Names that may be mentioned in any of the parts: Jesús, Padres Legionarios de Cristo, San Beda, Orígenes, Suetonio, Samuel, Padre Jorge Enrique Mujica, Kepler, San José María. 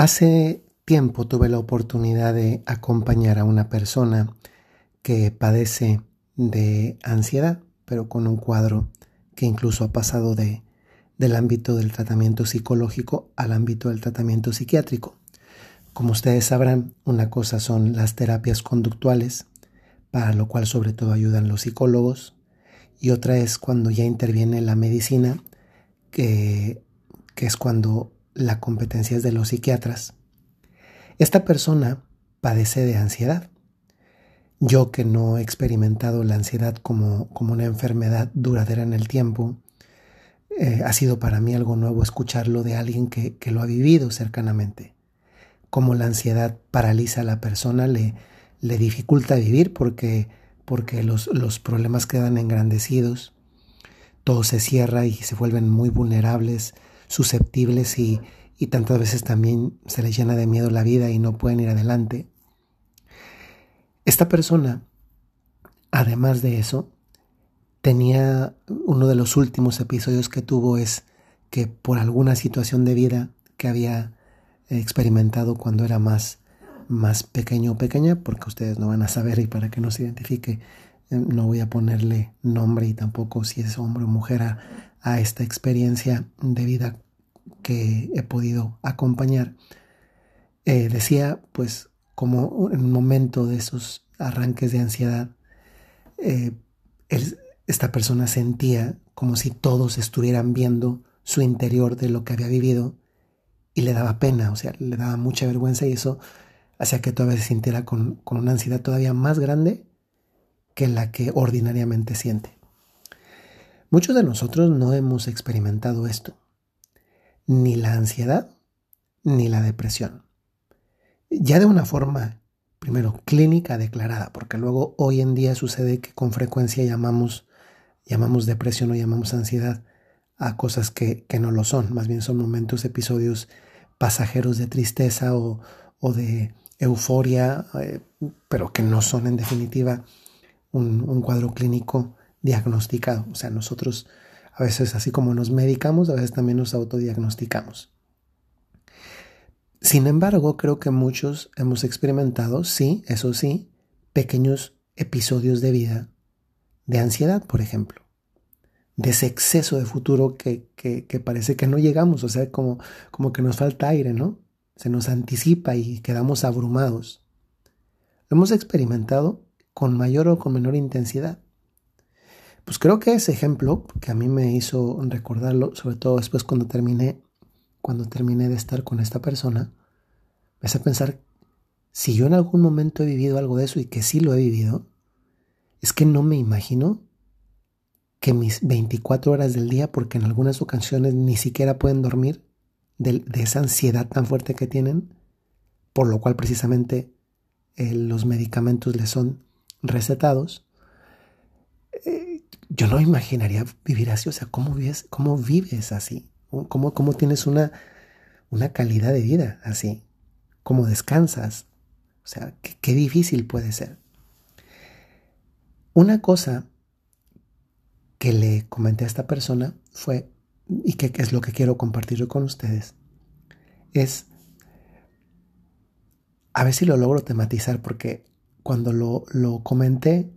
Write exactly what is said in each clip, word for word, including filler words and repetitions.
Hace tiempo tuve la oportunidad de acompañar a una persona que padece de ansiedad, pero con un cuadro que incluso ha pasado de, del ámbito del tratamiento psicológico al ámbito del tratamiento psiquiátrico. Como ustedes sabrán, una cosa son las terapias conductuales, para lo cual sobre todo ayudan los psicólogos, y otra es cuando ya interviene la medicina, que, que es cuando la competencia es de los psiquiatras. Esta persona padece de ansiedad. Yo, que no he experimentado la ansiedad como, como una enfermedad duradera en el tiempo, eh, ha sido para mí algo nuevo escucharlo de alguien que, que lo ha vivido cercanamente. Cómo la ansiedad paraliza a la persona, le, le dificulta vivir porque, porque los, los problemas quedan engrandecidos, todo se cierra y se vuelven muy vulnerables, susceptibles y, y tantas veces también se les llena de miedo la vida y no pueden ir adelante. Esta persona, además de eso, tenía uno de los últimos episodios que tuvo es que por alguna situación de vida que había experimentado cuando era más, más pequeño o pequeña, porque ustedes no van a saber y para que no se identifique, no voy a ponerle nombre y tampoco si es hombre o mujer a, a esta experiencia de vida que he podido acompañar. Eh, decía, pues, como en un momento de esos arranques de ansiedad, eh, él, esta persona sentía como si todos estuvieran viendo su interior de lo que había vivido y le daba pena, o sea, le daba mucha vergüenza y eso hacía que todavía se sintiera con, con una ansiedad todavía más grande que la que ordinariamente siente. Muchos de nosotros no hemos experimentado esto, ni la ansiedad ni la depresión, ya de una forma, primero, clínica declarada, porque luego hoy en día sucede que con frecuencia llamamos, llamamos depresión o llamamos ansiedad a cosas que, que no lo son, más bien son momentos, episodios pasajeros de tristeza o, o de euforia, eh, pero que no son en definitiva un, un cuadro clínico diagnosticado. O sea, nosotros a veces, así como nos medicamos, a veces también nos autodiagnosticamos. Sin embargo, creo que muchos hemos experimentado, sí, eso sí, pequeños episodios de vida de ansiedad, por ejemplo, de ese exceso de futuro que, que, que parece que no llegamos, o sea, como, como que nos falta aire, ¿no? Se nos anticipa y quedamos abrumados. Lo hemos experimentado con mayor o con menor intensidad. Pues creo que ese ejemplo, que a mí me hizo recordarlo, sobre todo después cuando terminé, cuando terminé de estar con esta persona, me hace pensar, si yo en algún momento he vivido algo de eso y que sí lo he vivido, es que no me imagino que mis veinticuatro horas del día, porque en algunas ocasiones ni siquiera pueden dormir de, de esa ansiedad tan fuerte que tienen, por lo cual precisamente eh, los medicamentos les son recetados, eh, yo no imaginaría vivir así. O sea, ¿cómo vives, cómo vives así? ¿Cómo, cómo tienes una, una calidad de vida así? ¿Cómo descansas? O sea, qué, qué difícil puede ser. Una cosa que le comenté a esta persona fue, y que, que es lo que quiero compartir con ustedes, es, a ver si lo logro tematizar, porque cuando lo, lo comenté,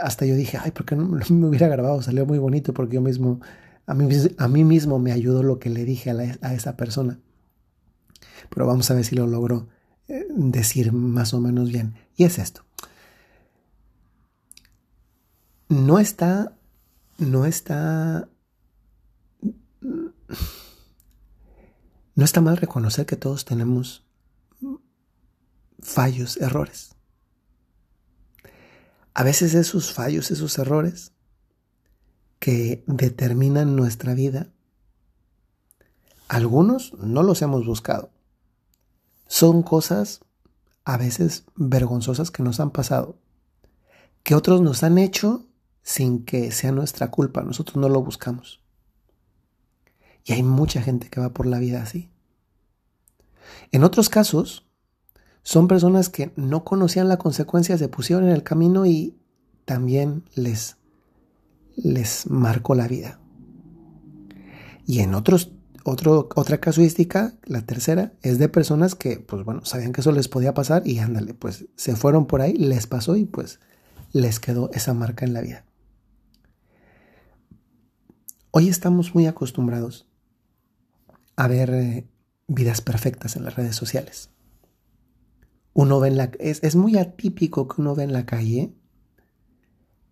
hasta yo dije, ay, ¿por qué no me hubiera grabado? Salió muy bonito porque yo mismo, a mí, a mí mismo me ayudó lo que le dije a, la, a esa persona. Pero vamos a ver si lo logro decir más o menos bien. Y es esto. No está... No está, no está mal reconocer que todos tenemos fallos, errores. A veces esos fallos, esos errores que determinan nuestra vida, algunos no los hemos buscado. Son cosas a veces vergonzosas que nos han pasado, que otros nos han hecho sin que sea nuestra culpa, nosotros no lo buscamos. Y hay mucha gente que va por la vida así. En otros casos, son personas que no conocían la consecuencia, se pusieron en el camino y también les, les marcó la vida. Y en otros, Otro, otra casuística, la tercera, es de personas que, pues bueno, sabían que eso les podía pasar y ándale, pues se fueron por ahí, les pasó y pues les quedó esa marca en la vida. Hoy estamos muy acostumbrados a ver eh, vidas perfectas en las redes sociales. Uno ve en la, es, es muy atípico que uno ve en la calle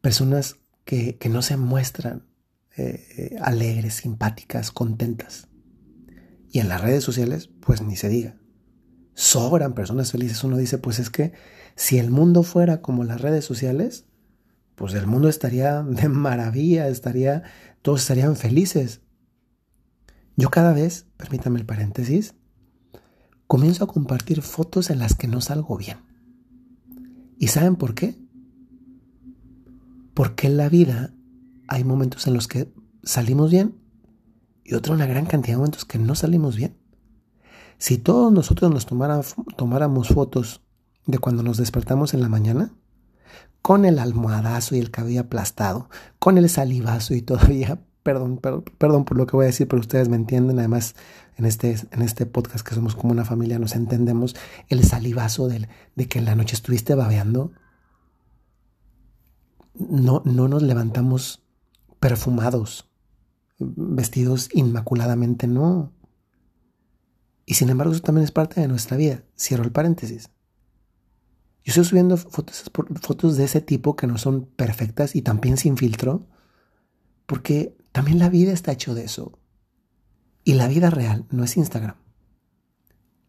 personas que, que no se muestran eh, alegres, simpáticas, contentas. Y en las redes sociales, pues ni se diga. Sobran personas felices. Uno dice, pues es que si el mundo fuera como las redes sociales, pues el mundo estaría de maravilla, estaría, todos estarían felices. Yo cada vez, permítame el paréntesis, comienzo a compartir fotos en las que no salgo bien. ¿Y saben por qué? Porque en la vida hay momentos en los que salimos bien y otra una gran cantidad de momentos que no salimos bien. Si todos nosotros nos tomáramos fotos de cuando nos despertamos en la mañana, con el almohadazo y el cabello aplastado, con el salivazo y todavía... Perdón, perdón, perdón por lo que voy a decir, pero ustedes me entienden. Además, en este, en este podcast que somos como una familia, nos entendemos. El salivazo del, de que en la noche estuviste babeando. No, no nos levantamos perfumados, vestidos inmaculadamente, no. Y sin embargo, eso también es parte de nuestra vida. Cierro el paréntesis. Yo estoy subiendo fotos, fotos de ese tipo que no son perfectas y también sin filtro, porque también la vida está hecho de eso. Y la vida real no es Instagram.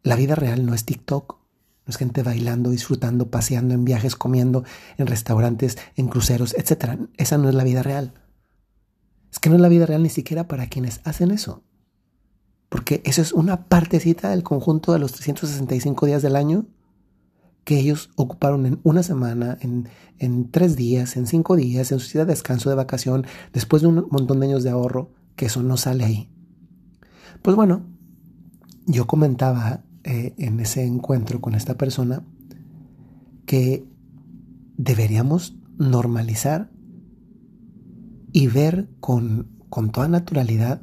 La vida real no es TikTok. No es gente bailando, disfrutando, paseando en viajes, comiendo en restaurantes, en cruceros, etcétera. Esa no es la vida real. Es que no es la vida real ni siquiera para quienes hacen eso. Porque eso es una partecita del conjunto de los trescientos sesenta y cinco días del año que ellos ocuparon en una semana, en, en tres días, en cinco días, en su ciudad de descanso, de vacación, después de un montón de años de ahorro, que eso no sale ahí. Pues bueno, yo comentaba eh, en ese encuentro con esta persona que deberíamos normalizar y ver con, con toda naturalidad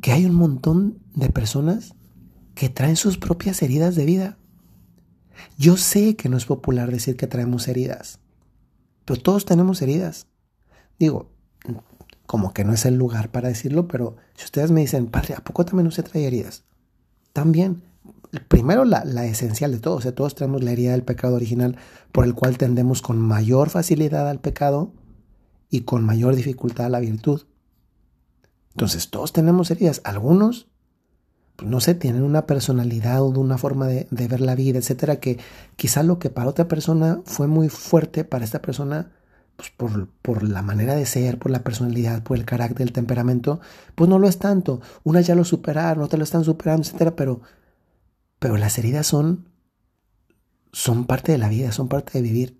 que hay un montón de personas que traen sus propias heridas de vida. Yo sé que no es popular decir que traemos heridas, pero todos tenemos heridas. Digo, como que no es el lugar para decirlo, pero si ustedes me dicen, padre, ¿a poco también usted trae heridas? También, primero la, la esencial de todos, o sea, todos traemos la herida del pecado original, por el cual tendemos con mayor facilidad al pecado y con mayor dificultad a la virtud. Entonces, todos tenemos heridas, algunos... no sé, tienen una personalidad o una forma de, de ver la vida, etcétera, que quizá lo que para otra persona fue muy fuerte, para esta persona, pues por, por la manera de ser, por la personalidad, por el carácter, el temperamento, pues no lo es tanto. Unas ya lo superaron, otras lo están superando, etcétera, pero, pero las heridas son, son parte de la vida, son parte de vivir.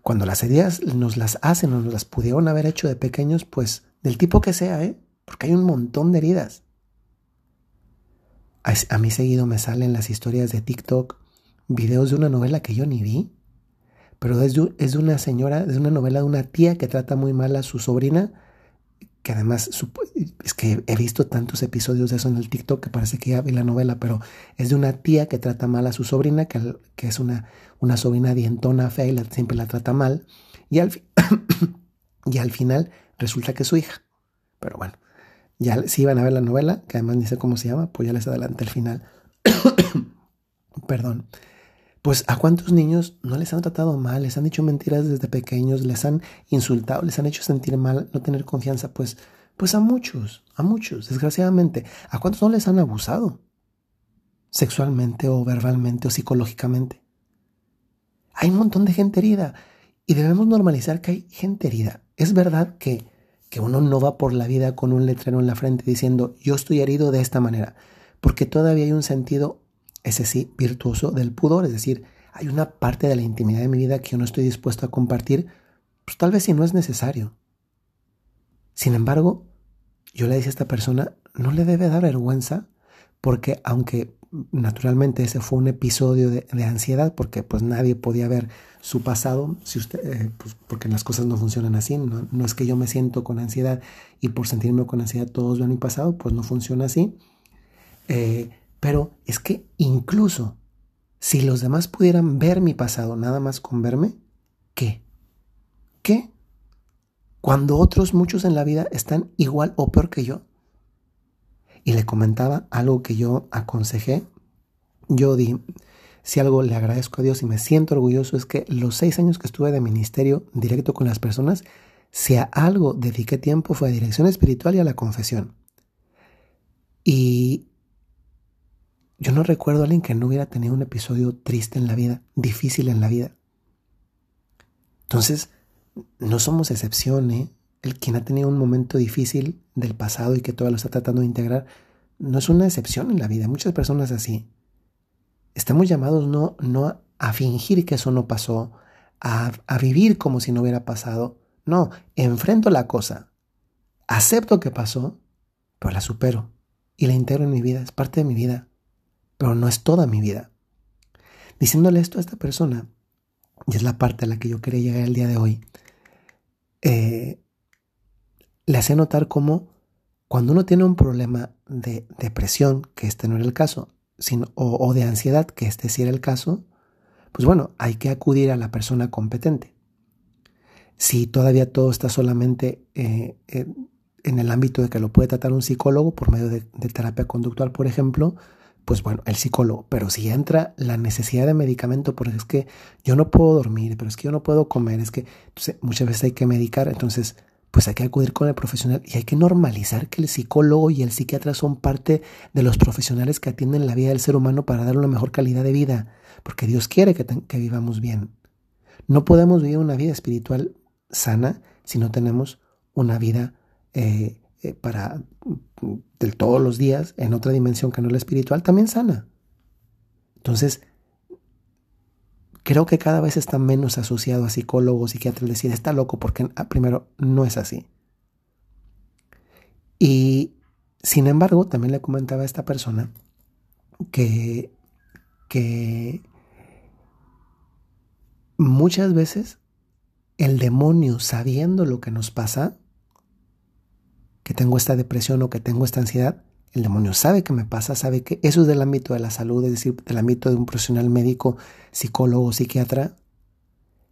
Cuando las heridas nos las hacen o nos las pudieron haber hecho de pequeños, pues del tipo que sea, ¿eh? Porque hay un montón de heridas. A mí seguido me salen las historias de TikTok, videos de una novela que yo ni vi, pero es de, es de una señora, es una novela de una tía que trata muy mal a su sobrina, que además, es que he visto tantos episodios de eso en el TikTok que parece que ya vi la novela, pero es de una tía que trata mal a su sobrina, que, que es una, una sobrina dientona, fea, y la, siempre la trata mal, y al, fi- y al final resulta que es su hija, pero bueno. Ya si iban a ver la novela, que además ni sé cómo se llama, pues ya les adelanté el final. Perdón. Pues ¿a cuántos niños no les han tratado mal? Les han dicho mentiras desde pequeños, les han insultado, les han hecho sentir mal, no tener confianza. Pues, pues a muchos, a muchos, desgraciadamente. ¿A cuántos no les han abusado? Sexualmente o verbalmente o psicológicamente. Hay un montón de gente herida y debemos normalizar que hay gente herida. Es verdad que... que uno no va por la vida con un letrero en la frente diciendo yo estoy herido de esta manera, porque todavía hay un sentido, ese sí, virtuoso del pudor, es decir, hay una parte de la intimidad de mi vida que yo no estoy dispuesto a compartir, pues tal vez si no es necesario. Sin embargo, yo le decía a esta persona, no le debe dar vergüenza, porque aunque naturalmente ese fue un episodio de, de ansiedad, porque pues nadie podía ver su pasado, si usted, eh, pues, porque las cosas no funcionan así, no, no es que yo me siento con ansiedad y por sentirme con ansiedad todos ven mi pasado, pues no funciona así. Eh, pero es que incluso si los demás pudieran ver mi pasado nada más con verme, ¿qué? ¿Qué? Cuando otros muchos en la vida están igual o peor que yo. Y le comentaba algo que yo aconsejé. Yo di, si algo le agradezco a Dios y me siento orgulloso es que los seis años que estuve de ministerio directo con las personas, si a algo dediqué tiempo fue a dirección espiritual y a la confesión. Y yo no recuerdo a alguien que no hubiera tenido un episodio triste en la vida, difícil en la vida. Entonces, no somos excepción, ¿eh? El quien ha tenido un momento difícil del pasado y que todavía lo está tratando de integrar, no es una excepción en la vida. Muchas personas así. Estamos llamados no, no a fingir que eso no pasó, a, a vivir como si no hubiera pasado. No, enfrento la cosa, acepto que pasó, pero la supero y la integro en mi vida. Es parte de mi vida, pero no es toda mi vida. Diciéndole esto a esta persona, y es la parte a la que yo quería llegar el día de hoy, eh... le hacía notar cómo cuando uno tiene un problema de depresión, que este no era el caso, sino, o, o de ansiedad, que este sí era el caso, pues bueno, hay que acudir a la persona competente. Si todavía todo está solamente eh, eh, en el ámbito de que lo puede tratar un psicólogo por medio de, de terapia conductual, por ejemplo, pues bueno, el psicólogo. Pero si entra la necesidad de medicamento, porque es que yo no puedo dormir, pero es que yo no puedo comer, es que entonces, muchas veces hay que medicar, entonces... pues hay que acudir con el profesional y hay que normalizar que el psicólogo y el psiquiatra son parte de los profesionales que atienden la vida del ser humano para darle una mejor calidad de vida, porque Dios quiere que, te, que vivamos bien. No podemos vivir una vida espiritual sana si no tenemos una vida eh, eh, para de todos los días en otra dimensión que no es la espiritual, también sana. Entonces, creo que cada vez está menos asociado a psicólogos, psiquiatras, decir, está loco, porque primero no es así. Y sin embargo, también le comentaba a esta persona que, que muchas veces el demonio, sabiendo lo que nos pasa, que tengo esta depresión o que tengo esta ansiedad, el demonio sabe que me pasa, sabe que eso es del ámbito de la salud, es decir, del ámbito de un profesional médico, psicólogo, psiquiatra.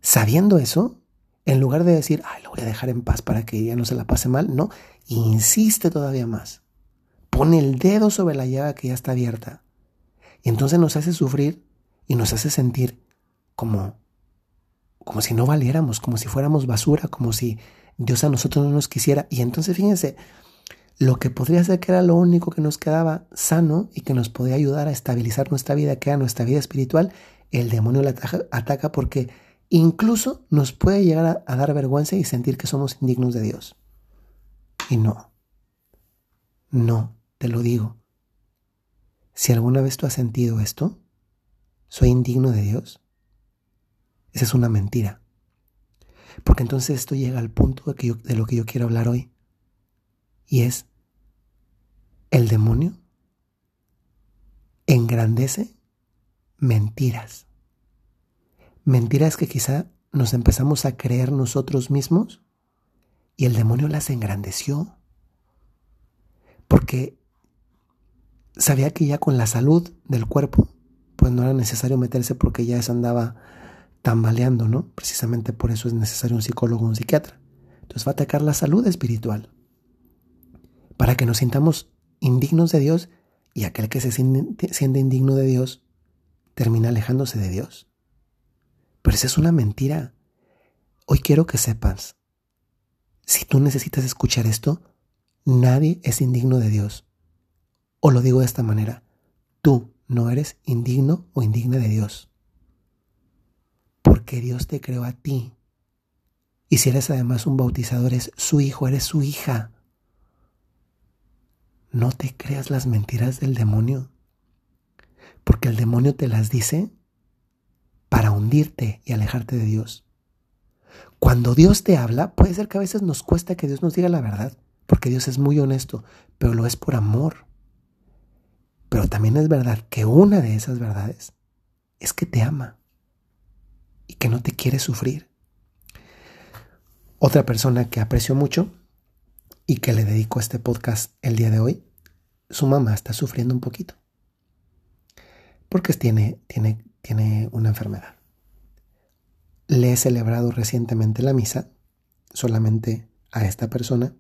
Sabiendo eso, en lugar de decir, ay, lo voy a dejar en paz para que ya no se la pase mal, no, insiste todavía más. Pone el dedo sobre la llaga que ya está abierta. Y entonces nos hace sufrir y nos hace sentir como, como si no valiéramos, como si fuéramos basura, como si Dios a nosotros no nos quisiera. Y entonces, fíjense, lo que podría ser que era lo único que nos quedaba sano y que nos podía ayudar a estabilizar nuestra vida, que era nuestra vida espiritual, el demonio la ataca, ataca porque incluso nos puede llegar a, a dar vergüenza y sentir que somos indignos de Dios. Y no, no, te lo digo. Si alguna vez tú has sentido esto, ¿soy indigno de Dios? Esa es una mentira. Porque entonces esto llega al punto de, que yo, de lo que yo quiero hablar hoy. Y es, el demonio engrandece mentiras. Mentiras que quizá nos empezamos a creer nosotros mismos y el demonio las engrandeció. Porque sabía que ya con la salud del cuerpo, pues no era necesario meterse porque ya eso andaba tambaleando, ¿no? Precisamente por eso es necesario un psicólogo o un psiquiatra. Entonces va a atacar la salud espiritual, para que nos sintamos indignos de Dios, y aquel que se siente indigno de Dios termina alejándose de Dios. Pero esa es una mentira. Hoy quiero que sepas, si tú necesitas escuchar esto, nadie es indigno de Dios. O lo digo de esta manera, tú no eres indigno o indigna de Dios. Porque Dios te creó a ti. Y si eres además un bautizador, eres su hijo, eres su hija. No te creas las mentiras del demonio, porque el demonio te las dice para hundirte y alejarte de Dios. Cuando Dios te habla, puede ser que a veces nos cuesta que Dios nos diga la verdad, porque Dios es muy honesto, pero lo es por amor. Pero Pero también es verdad que una de esas verdades es que te ama y que no te quiere sufrir. Otra persona que aprecio mucho y que le dedico a este podcast el día de hoy, su mamá está sufriendo un poquito porque tiene, tiene, tiene una enfermedad. Le he celebrado recientemente la misa solamente a esta persona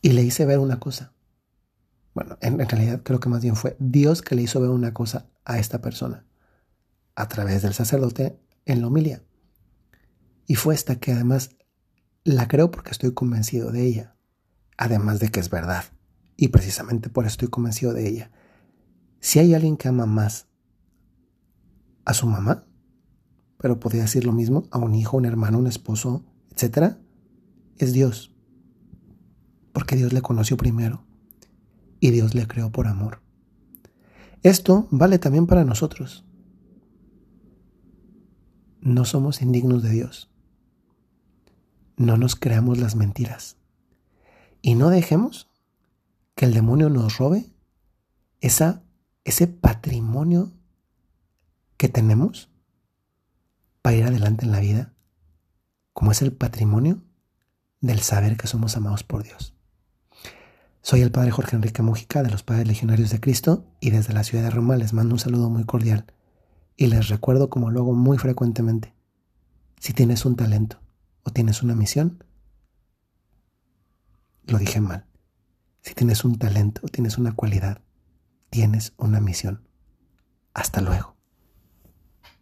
y le hice ver una cosa. Bueno, en, en realidad creo que más bien fue Dios que le hizo ver una cosa a esta persona a través del sacerdote en la homilía. Y fue esta que además la creo porque estoy convencido de ella, además de que es verdad. Y precisamente por eso estoy convencido de ella. Si hay alguien que ama más a su mamá, pero podría decir lo mismo a un hijo, un hermano, un esposo, etcétera, es Dios. Porque Dios le conoció primero y Dios le creó por amor. Esto vale también para nosotros. No somos indignos de Dios. No nos creamos las mentiras. Y no dejemos que el demonio nos robe esa, ese patrimonio que tenemos para ir adelante en la vida, como es el patrimonio del saber que somos amados por Dios. Soy el Padre Jorge Enrique Mujica de los Padres Legionarios de Cristo y desde la ciudad de Roma les mando un saludo muy cordial y les recuerdo, como lo hago muy frecuentemente, si tienes un talento o tienes una misión, lo dije mal, si tienes un talento o tienes una cualidad, tienes una misión. Hasta luego.